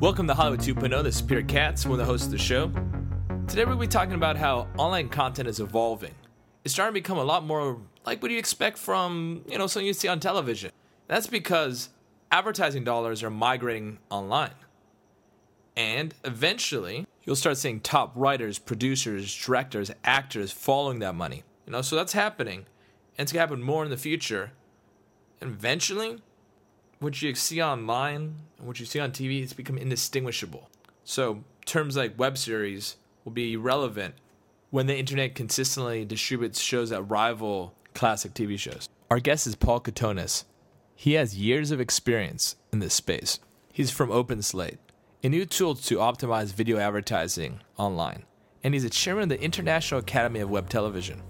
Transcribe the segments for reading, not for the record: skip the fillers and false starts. Welcome to Hollywood 2.0. This is Pierre Katz, one of the hosts of the show. Today we'll be talking about how online content is evolving. It's starting to become a lot more like what you expect from, something you see on television. And that's because advertising dollars are migrating online. And eventually, you'll start seeing top writers, producers, directors, actors following that money. So that's happening. And it's going to happen more in the future. And eventually, what you see online and what you see on TV, it's become indistinguishable. So terms like web series will be irrelevant when the internet consistently distributes shows that rival classic TV shows. Our guest is Paul Kontonis. He has years of experience in this space. He's from OpenSlate, a new tool to optimize video advertising online. And he's a chairman of the International Academy of Web Television.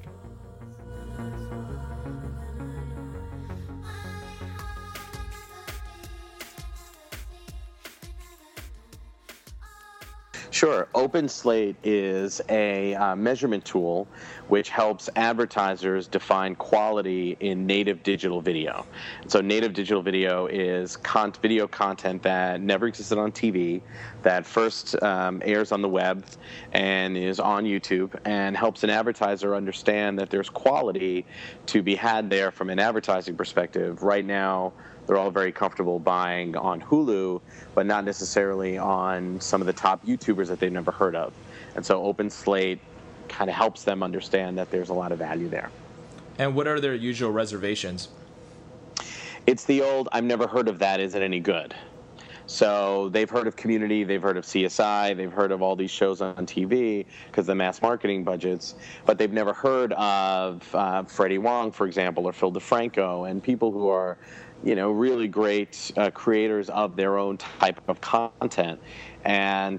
Sure. OpenSlate is a measurement tool which helps advertisers define quality in native digital video. So native digital video is video content that never existed on TV, that first airs on the web and is on YouTube, and helps an advertiser understand that there's quality to be had there from an advertising perspective. Right now, they're all very comfortable buying on Hulu, but not necessarily on some of the top YouTubers that they've never heard of. And so OpenSlate kind of helps them understand that there's a lot of value there. And what are their usual reservations? It's the old, I've never heard of that, is it any good? So they've heard of Community, they've heard of CSI, they've heard of all these shows on TV because of the mass marketing budgets, but they've never heard of Freddie Wong, for example, or Phil DeFranco, and people who are really great creators of their own type of content. And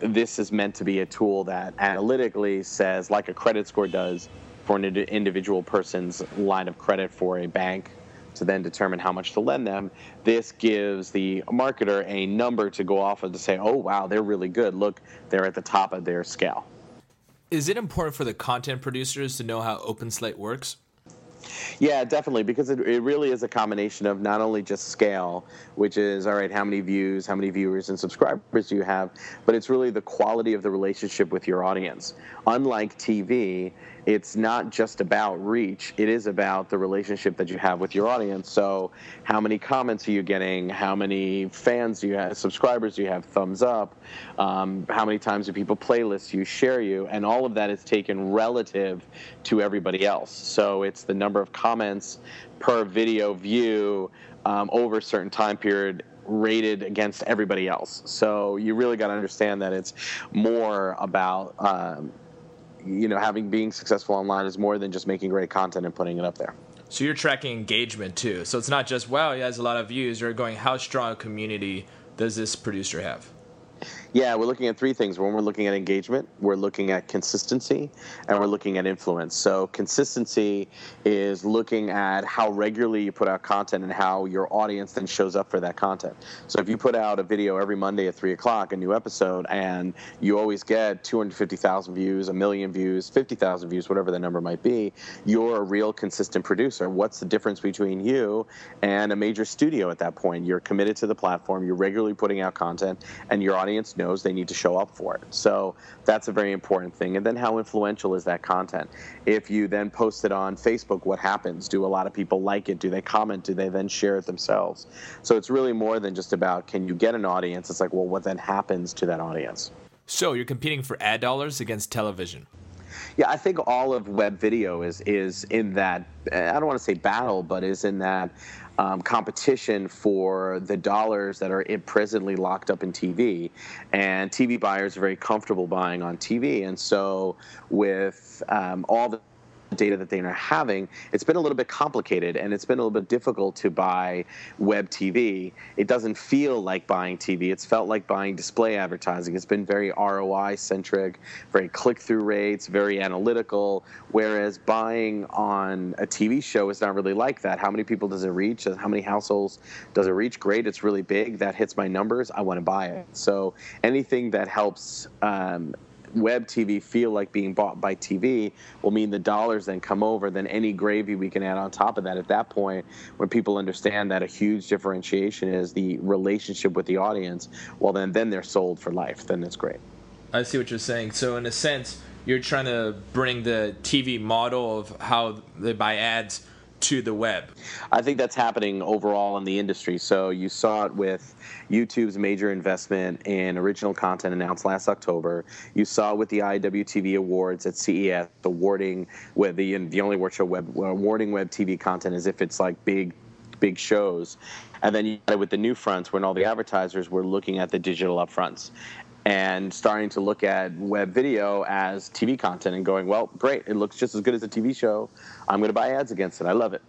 this is meant to be a tool that analytically says, like a credit score does for an individual person's line of credit for a bank to then determine how much to lend them, this gives the marketer a number to go off of to say, oh, wow, they're really good. Look, they're at the top of their scale. Is it important for the content producers to know how OpenSlate works? Yeah, definitely, because it really is a combination of not only just scale, which is, all right, how many views, how many viewers and subscribers do you have, but it's really the quality of the relationship with your audience. Unlike TV, it's not just about reach. It is about the relationship that you have with your audience. So how many comments are you getting? How many fans do you have? Subscribers do you have? Thumbs up? How many times do people playlist you, share you? And all of that is taken relative to everybody else. So it's the number of comments per video view over a certain time period rated against everybody else. So you really got to understand that it's more about being successful online is more than just making great content and putting it up there. So you're tracking engagement too. So it's not just, wow, he has a lot of views. You're going, how strong a community does this producer have? Yeah, we're looking at three things. When we're looking at engagement, we're looking at consistency, and we're looking at influence. So consistency is looking at how regularly you put out content and how your audience then shows up for that content. So if you put out a video every Monday at 3 o'clock, a new episode, and you always get 250,000 views, 1 million views, 50,000 views, whatever the number might be, you're a real consistent producer. What's the difference between you and a major studio at that point? You're committed to the platform, you're regularly putting out content, and your audience knows they need to show up for it. So that's a very important thing. And then how influential is that content? If you then post it on Facebook, what happens? Do a lot of people like it? Do they comment? Do they then share it themselves? So it's really more than just about, can you get an audience? It's like, well, what then happens to that audience? So you're competing for ad dollars against television. Yeah, I think all of web video is in that, I don't want to say battle, but is in that competition for the dollars that are presently locked up in TV. And TV buyers are very comfortable buying on TV. And so with all the data that they are having, it's been a little bit complicated and it's been a little bit difficult to buy web TV. It doesn't feel like buying TV. It's felt like buying display advertising. It's been very ROI-centric, very click-through rates, very analytical, whereas buying on a TV show is not really like that. How many people does it reach? How many households does it reach? Great, it's really big. That hits my numbers. I want to buy it. So anything that helps web TV feel like being bought by TV will mean the dollars then come over, then any gravy we can add on top of that at that point, when people understand that a huge differentiation is the relationship with the audience, well, then they're sold for life. Then it's great. I see what you're saying. So in a sense, you're trying to bring the TV model of how they buy ads to the web. I think that's happening overall in the industry. So you saw it with YouTube's major investment in original content announced last October. You saw with the IAWTV Awards at CES awarding with the only award show awarding web TV content as if it's like big shows. And then you had it with the new fronts when all the advertisers were looking at the digital upfronts and starting to look at web video as TV content and going, well, great, it looks just as good as a TV show. I'm going to buy ads against it. I love it.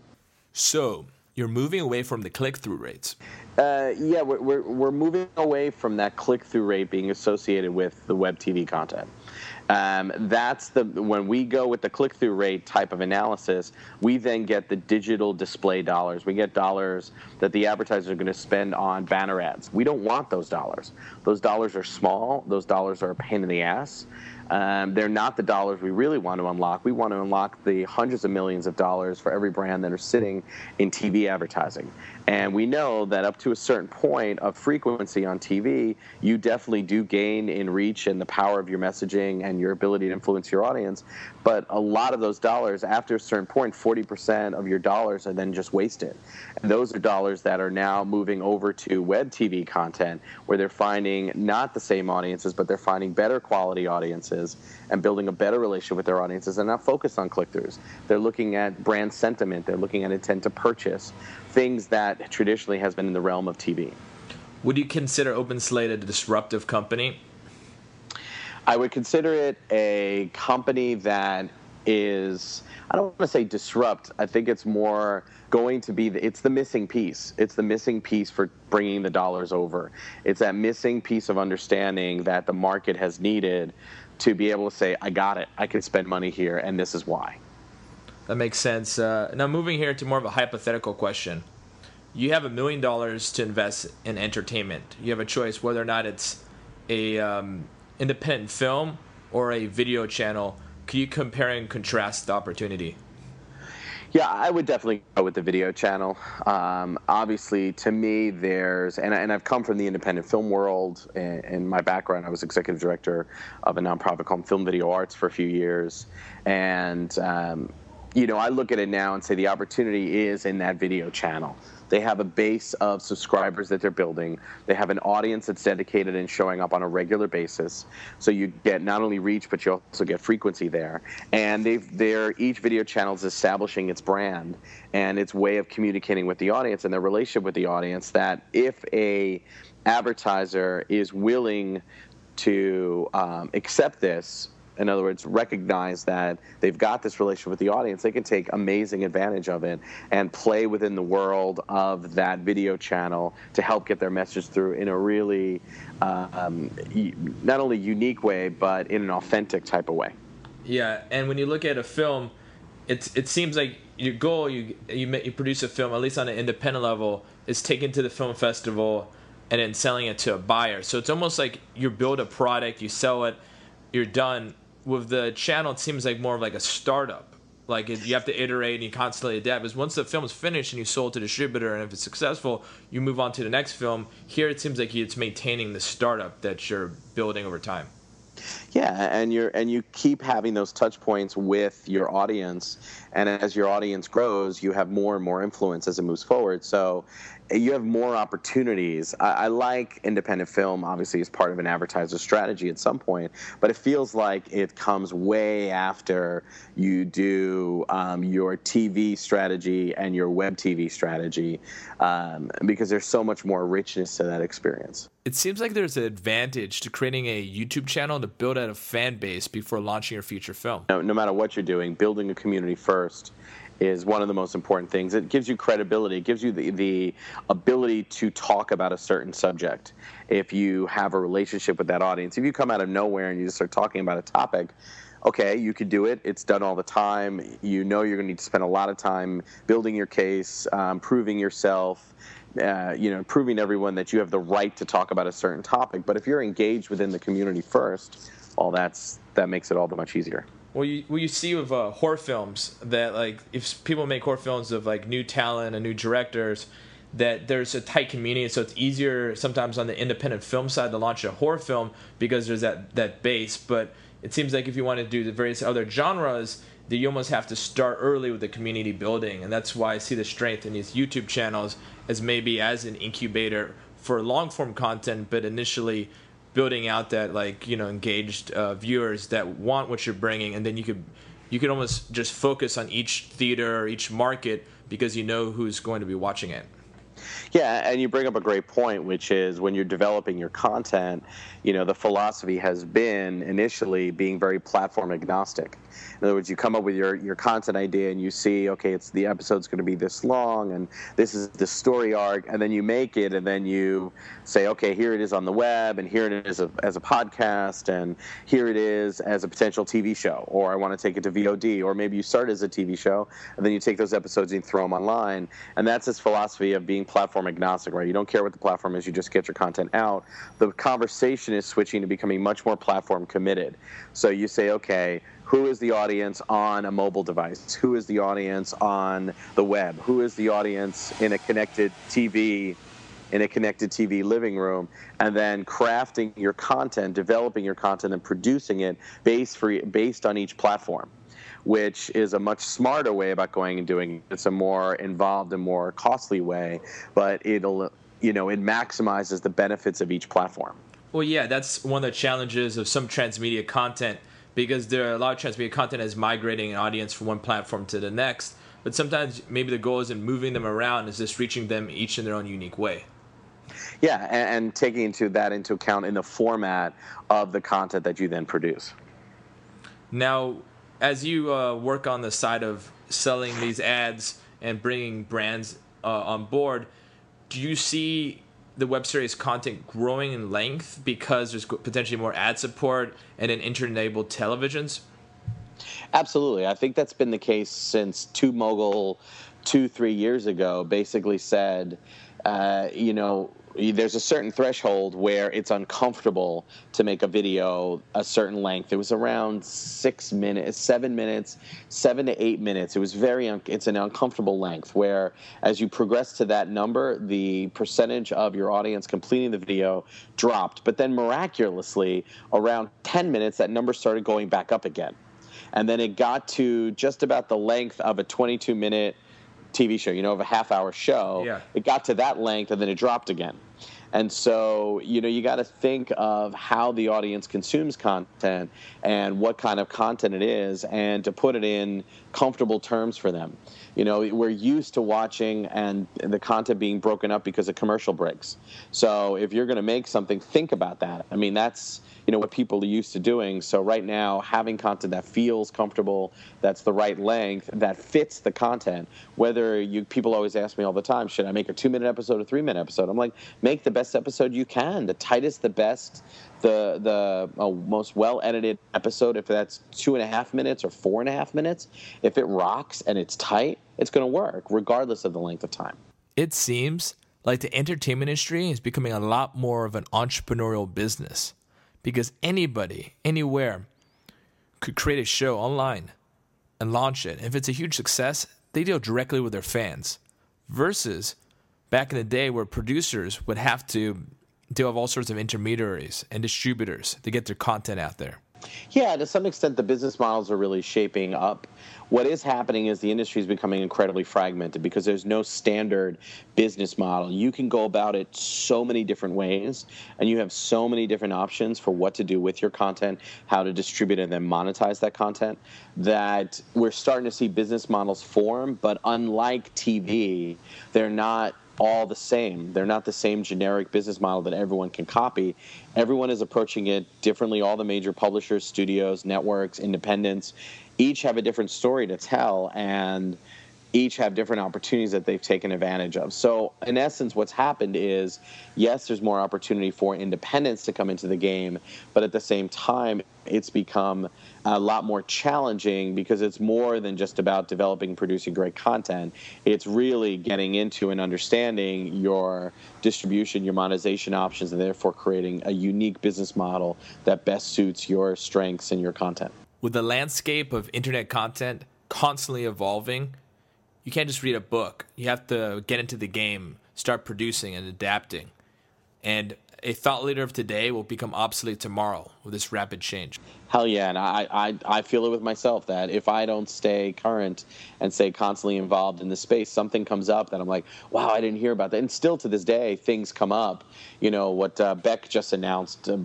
So you're moving away from the click-through rates. Yeah, we're moving away from that click-through rate being associated with the web TV content. That's when we go with the click-through rate type of analysis, we then get the digital display dollars. We get dollars that the advertisers are going to spend on banner ads. We don't want those dollars. Those dollars are small. Those dollars are a pain in the ass. They're not the dollars we really want to unlock. We want to unlock the hundreds of millions of dollars for every brand that are sitting in TV advertising. And we know that up to a certain point of frequency on TV, you definitely do gain in reach and the power of your messaging and your ability to influence your audience. But a lot of those dollars, after a certain point, 40% of your dollars are then just wasted. And those are dollars that are now moving over to web TV content, where they're finding not the same audiences, but they're finding better quality audiences and building a better relationship with their audiences. They're not focused on click-throughs. They're looking at brand sentiment. They're looking at intent to purchase, things that traditionally has been in the realm of TV. Would you consider OpenSlate a disruptive company? I would consider it a company that is, I don't want to say disrupt. I think it's more going to be, it's the missing piece. It's the missing piece for bringing the dollars over. It's that missing piece of understanding that the market has needed to be able to say, I got it. I can spend money here, and this is why. That makes sense. Now, moving here to more of a hypothetical question. You have $1 million to invest in entertainment. You have a choice whether or not it's a independent film or a video channel. Can you compare and contrast the opportunity? Yeah, I would definitely go with the video channel. Obviously, to me, there's, and I've come from the independent film world. In my background, I was executive director of a nonprofit called Film Video Arts for a few years. And, you know, I look at it now and say the opportunity is in that video channel. They have a base of subscribers that they're building. They have an audience that's dedicated and showing up on a regular basis. So you get not only reach, but you also get frequency there. And each video channel is establishing its brand and its way of communicating with the audience and their relationship with the audience, that if a advertiser is willing to accept this, in other words, recognize that they've got this relationship with the audience, they can take amazing advantage of it and play within the world of that video channel to help get their message through in a really not only unique way, but in an authentic type of way. Yeah, and when you look at a film, it seems like your goal, you produce a film, at least on an independent level, is taken to the film festival and then selling it to a buyer. So it's almost like you build a product, you sell it, you're done. With the channel, it seems like more of like a startup. Like you have to iterate and you constantly adapt. Because once the film is finished and you sold to a distributor, and if it's successful, you move on to the next film. Here, it seems like it's maintaining the startup that you're building over time. Yeah, and you keep having those touch points with your audience, and as your audience grows, you have more and more influence as it moves forward. So you have more opportunities. I like independent film, obviously, as part of an advertiser's strategy at some point, but it feels like it comes way after you do your TV strategy and your web TV strategy, because there's so much more richness to that experience. It seems like there's an advantage to creating a YouTube channel to build out a fan base before launching your feature film. No matter what you're doing, building a community first is one of the most important things. It gives you credibility. It gives you the ability to talk about a certain subject. If you have a relationship with that audience, if you come out of nowhere and you just start talking about a topic, okay, you could do it. It's done all the time. You know you're going to need to spend a lot of time building your case, proving yourself, proving everyone that you have the right to talk about a certain topic. But if you're engaged within the community first, all that makes it all that much easier. Well, you see with horror films that, like, if people make horror films of, like, new talent and new directors, that there's a tight community, so it's easier sometimes on the independent film side to launch a horror film because there's that base. But it seems like if you want to do the various other genres, that you almost have to start early with the community building, and that's why I see the strength in these YouTube channels as maybe as an incubator for long-form content, but initially building out that, like, you know, engaged viewers that want what you're bringing, and then you could almost just focus on each theater or each market because you know who's going to be watching it. Yeah, and you bring up a great point, which is when you're developing your content, you know, the philosophy has been initially being very platform agnostic. In other words, you come up with your content idea and you see, okay, it's the episode's going to be this long and this is the story arc, and then you make it and then you say, okay, here it is on the web and here it is as a podcast and here it is as a potential TV show, or I want to take it to VOD, or maybe you start as a TV show and then you take those episodes and you throw them online. And that's this philosophy of being platform agnostic, right? You don't care what the platform is, you just get your content out. The conversation is switching to becoming much more platform committed. So you say, okay, who is the audience on a mobile device? Who is the audience on the web? Who is the audience in a connected TV living room? And then crafting your content, developing your content, and producing it based on each platform, which is a much smarter way about going and doing it. It's a more involved and more costly way, but it'll, you know, it maximizes the benefits of each platform. Well, yeah, that's one of the challenges of some transmedia content, because there are a lot of transmedia content is migrating an audience from one platform to the next. But sometimes maybe the goal isn't moving them around, it's just reaching them each in their own unique way. Yeah, and taking into account in the format of the content that you then produce. Now, as you work on the side of selling these ads and bringing brands on board, do you see the web series content growing in length because there's potentially more ad support and in internet-enabled televisions? Absolutely. I think that's been the case since 2Mogul 2-3 years ago basically said, you know, there's a certain threshold where it's uncomfortable to make a video a certain length. It was around 7 to 8 minutes. It was it's an uncomfortable length where as you progress to that number, the percentage of your audience completing the video dropped. But then miraculously, around 10 minutes, that number started going back up again. And then it got to just about the length of a 22-minute TV show, you know, of a half-hour show. Yeah. It got to that length, and then it dropped again. And so, you know, you got to think of how the audience consumes content and what kind of content it is, and to put it in comfortable terms for them. You know, we're used to watching and the content being broken up because of commercial breaks. So if you're going to make something, think about that. I mean, that's, you know, what people are used to doing. So right now, having content that feels comfortable, that's the right length, that fits the content. Whether people always ask me all the time, should I make a 2-minute episode or 3-minute episode? I'm like, make the best episode you can, the tightest, the best, the most well-edited episode. If that's 2.5 minutes or 4.5 minutes, if it rocks and it's tight, it's going to work regardless of the length of time. It seems like the entertainment industry is becoming a lot more of an entrepreneurial business, because anybody, anywhere, could create a show online and launch it. If it's a huge success, they deal directly with their fans. Versus back in the day where producers would have to deal with all sorts of intermediaries and distributors to get their content out there. Yeah, to some extent, the business models are really shaping up. What is happening is the industry is becoming incredibly fragmented because there's no standard business model. You can go about it so many different ways, and you have so many different options for what to do with your content, how to distribute and then monetize that content, that we're starting to see business models form. But unlike TV, they're not all the same. They're not the same generic business model that everyone can copy. Everyone is approaching it differently. All the major publishers, studios, networks, independents, each have a different story to tell, and each have different opportunities that they've taken advantage of. So in essence, what's happened is, yes, there's more opportunity for independents to come into the game, but at the same time, it's become a lot more challenging because it's more than just about developing, producing great content. It's really getting into and understanding your distribution, your monetization options, and therefore creating a unique business model that best suits your strengths and your content. With the landscape of internet content constantly evolving, you can't just read a book. You have to get into the game, start producing and adapting. And a thought leader of today will become obsolete tomorrow with this rapid change. Hell yeah, and I feel it with myself that if I don't stay current and stay constantly involved in the space, something comes up that I'm like, wow, I didn't hear about that. And still to this day, things come up. You know, what Beck just announced, a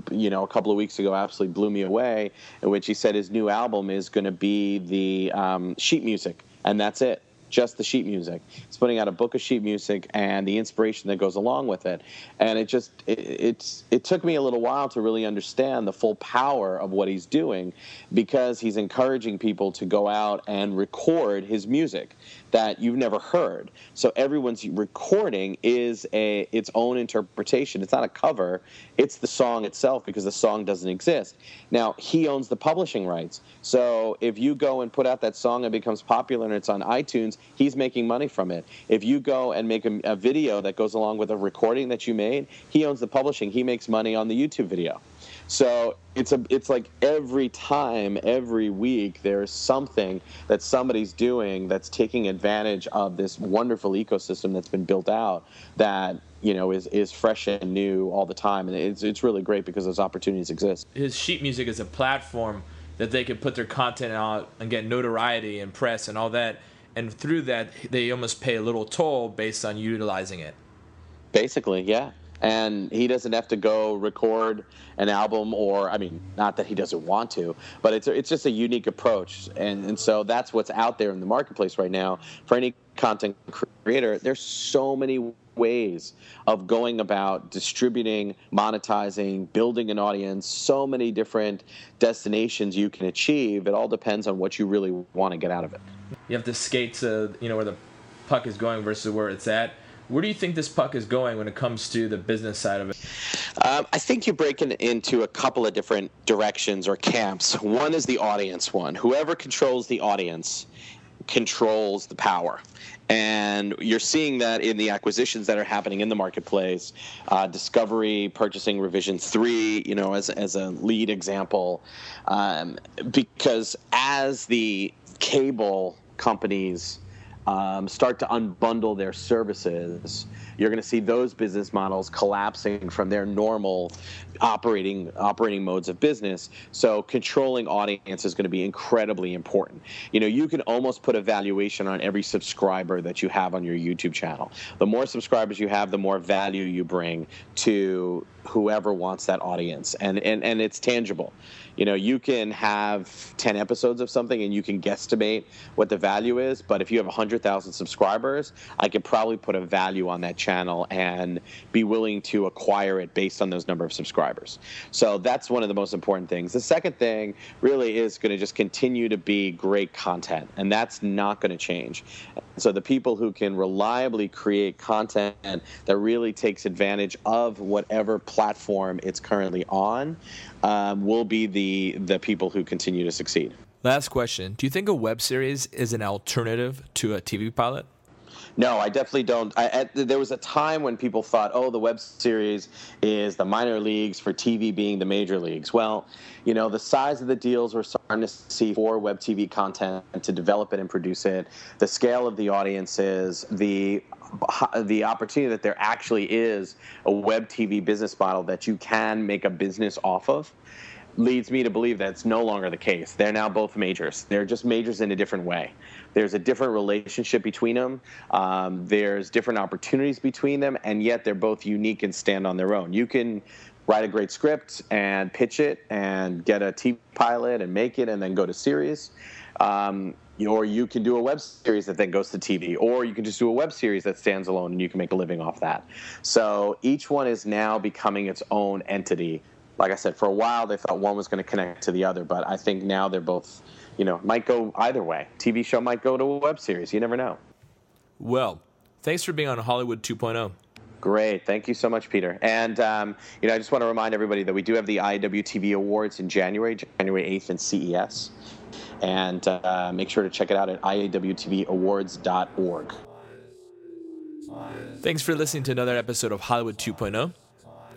couple of weeks ago absolutely blew me away, in which he said his new album is going to be the sheet music, and that's it. Just the sheet music. It's putting out a book of sheet music and the inspiration that goes along with it. And it just it took me a little while to really understand the full power of what he's doing, because he's encouraging people to go out and record his music that you've never heard. So everyone's recording is its own interpretation. It's not a cover. It's the song itself, because the song doesn't exist. Now, he owns the publishing rights. So if you go and put out that song and it becomes popular and it's on iTunes, he's making money from it. If you go and make a video that goes along with a recording that you made, he owns the publishing. He makes money on the YouTube video. So it's like every time, every week, there's something that somebody's doing that's taking advantage of this wonderful ecosystem that's been built out that, you know, is fresh and new all the time. And it's really great because those opportunities exist. His sheet music is a platform that they can put their content on and get notoriety and press and all that. And through that, they almost pay a little toll based on utilizing it. Basically, yeah. And he doesn't have to go record an album, or, I mean, not that he doesn't want to, but it's just a unique approach. And so that's what's out there in the marketplace right now. For any content creator, there's so many ways of going about distributing, monetizing, building an audience, so many different destinations you can achieve. It all depends on what you really want to get out of it. You have to skate to, where the puck is going versus where it's at. Where do you think this puck is going when it comes to the business side of it? I think you break into a couple of different directions or camps. One is the audience one. Whoever controls the audience controls the power. And you're seeing that in the acquisitions that are happening in the marketplace. Discovery purchasing Revision 3, as a lead example. Because as the cable companies start to unbundle their services, you're going to see those business models collapsing from their normal operating modes of business. So controlling audience is going to be incredibly important. You can almost put a valuation on every subscriber that you have on your YouTube channel. The more subscribers you have, the more value you bring to whoever wants that audience. And it's tangible. You can have 10 episodes of something and you can guesstimate what the value is. But if you have 100,000 subscribers, I could probably put a value on that channel and be willing to acquire it based on those number of subscribers. So that's one of the most important things. The second thing really is going to just continue to be great content, and that's not going to change. So the people who can reliably create content that really takes advantage of whatever platform it's currently on will be the people who continue to succeed. Last question. Do you think a web series is an alternative to a TV pilot? No, I definitely don't. There was a time when people thought, the web series is the minor leagues for TV being the major leagues. Well, the size of the deals we're starting to see for web TV content and to develop it and produce it, the scale of the audiences, the opportunity that there actually is a web TV business model that you can make a business off of, leads me to believe that it's no longer the case. They're now both majors. They're just majors in a different way. There's a different relationship between them. There's different opportunities between them, and yet they're both unique and stand on their own. You can write a great script and pitch it and get a TV pilot and make it and then go to series. Or you can do a web series that then goes to TV, or you can just do a web series that stands alone and you can make a living off that. So each one is now becoming its own entity. Like I said, for a while they thought one was going to connect to the other, but I think now they're both, might go either way. TV show might go to a web series. You never know. Well, thanks for being on Hollywood 2.0. Great. Thank you so much, Peter. And, I just want to remind everybody that we do have the IAWTV Awards in January 8th in CES. And make sure to check it out at iawtvawards.org. Thanks for listening to another episode of Hollywood 2.0.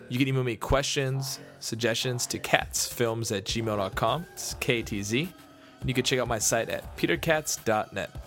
You can email me questions, suggestions to katzfilms@gmail.com. It's KTZ. And you can check out my site at peterkatz.net.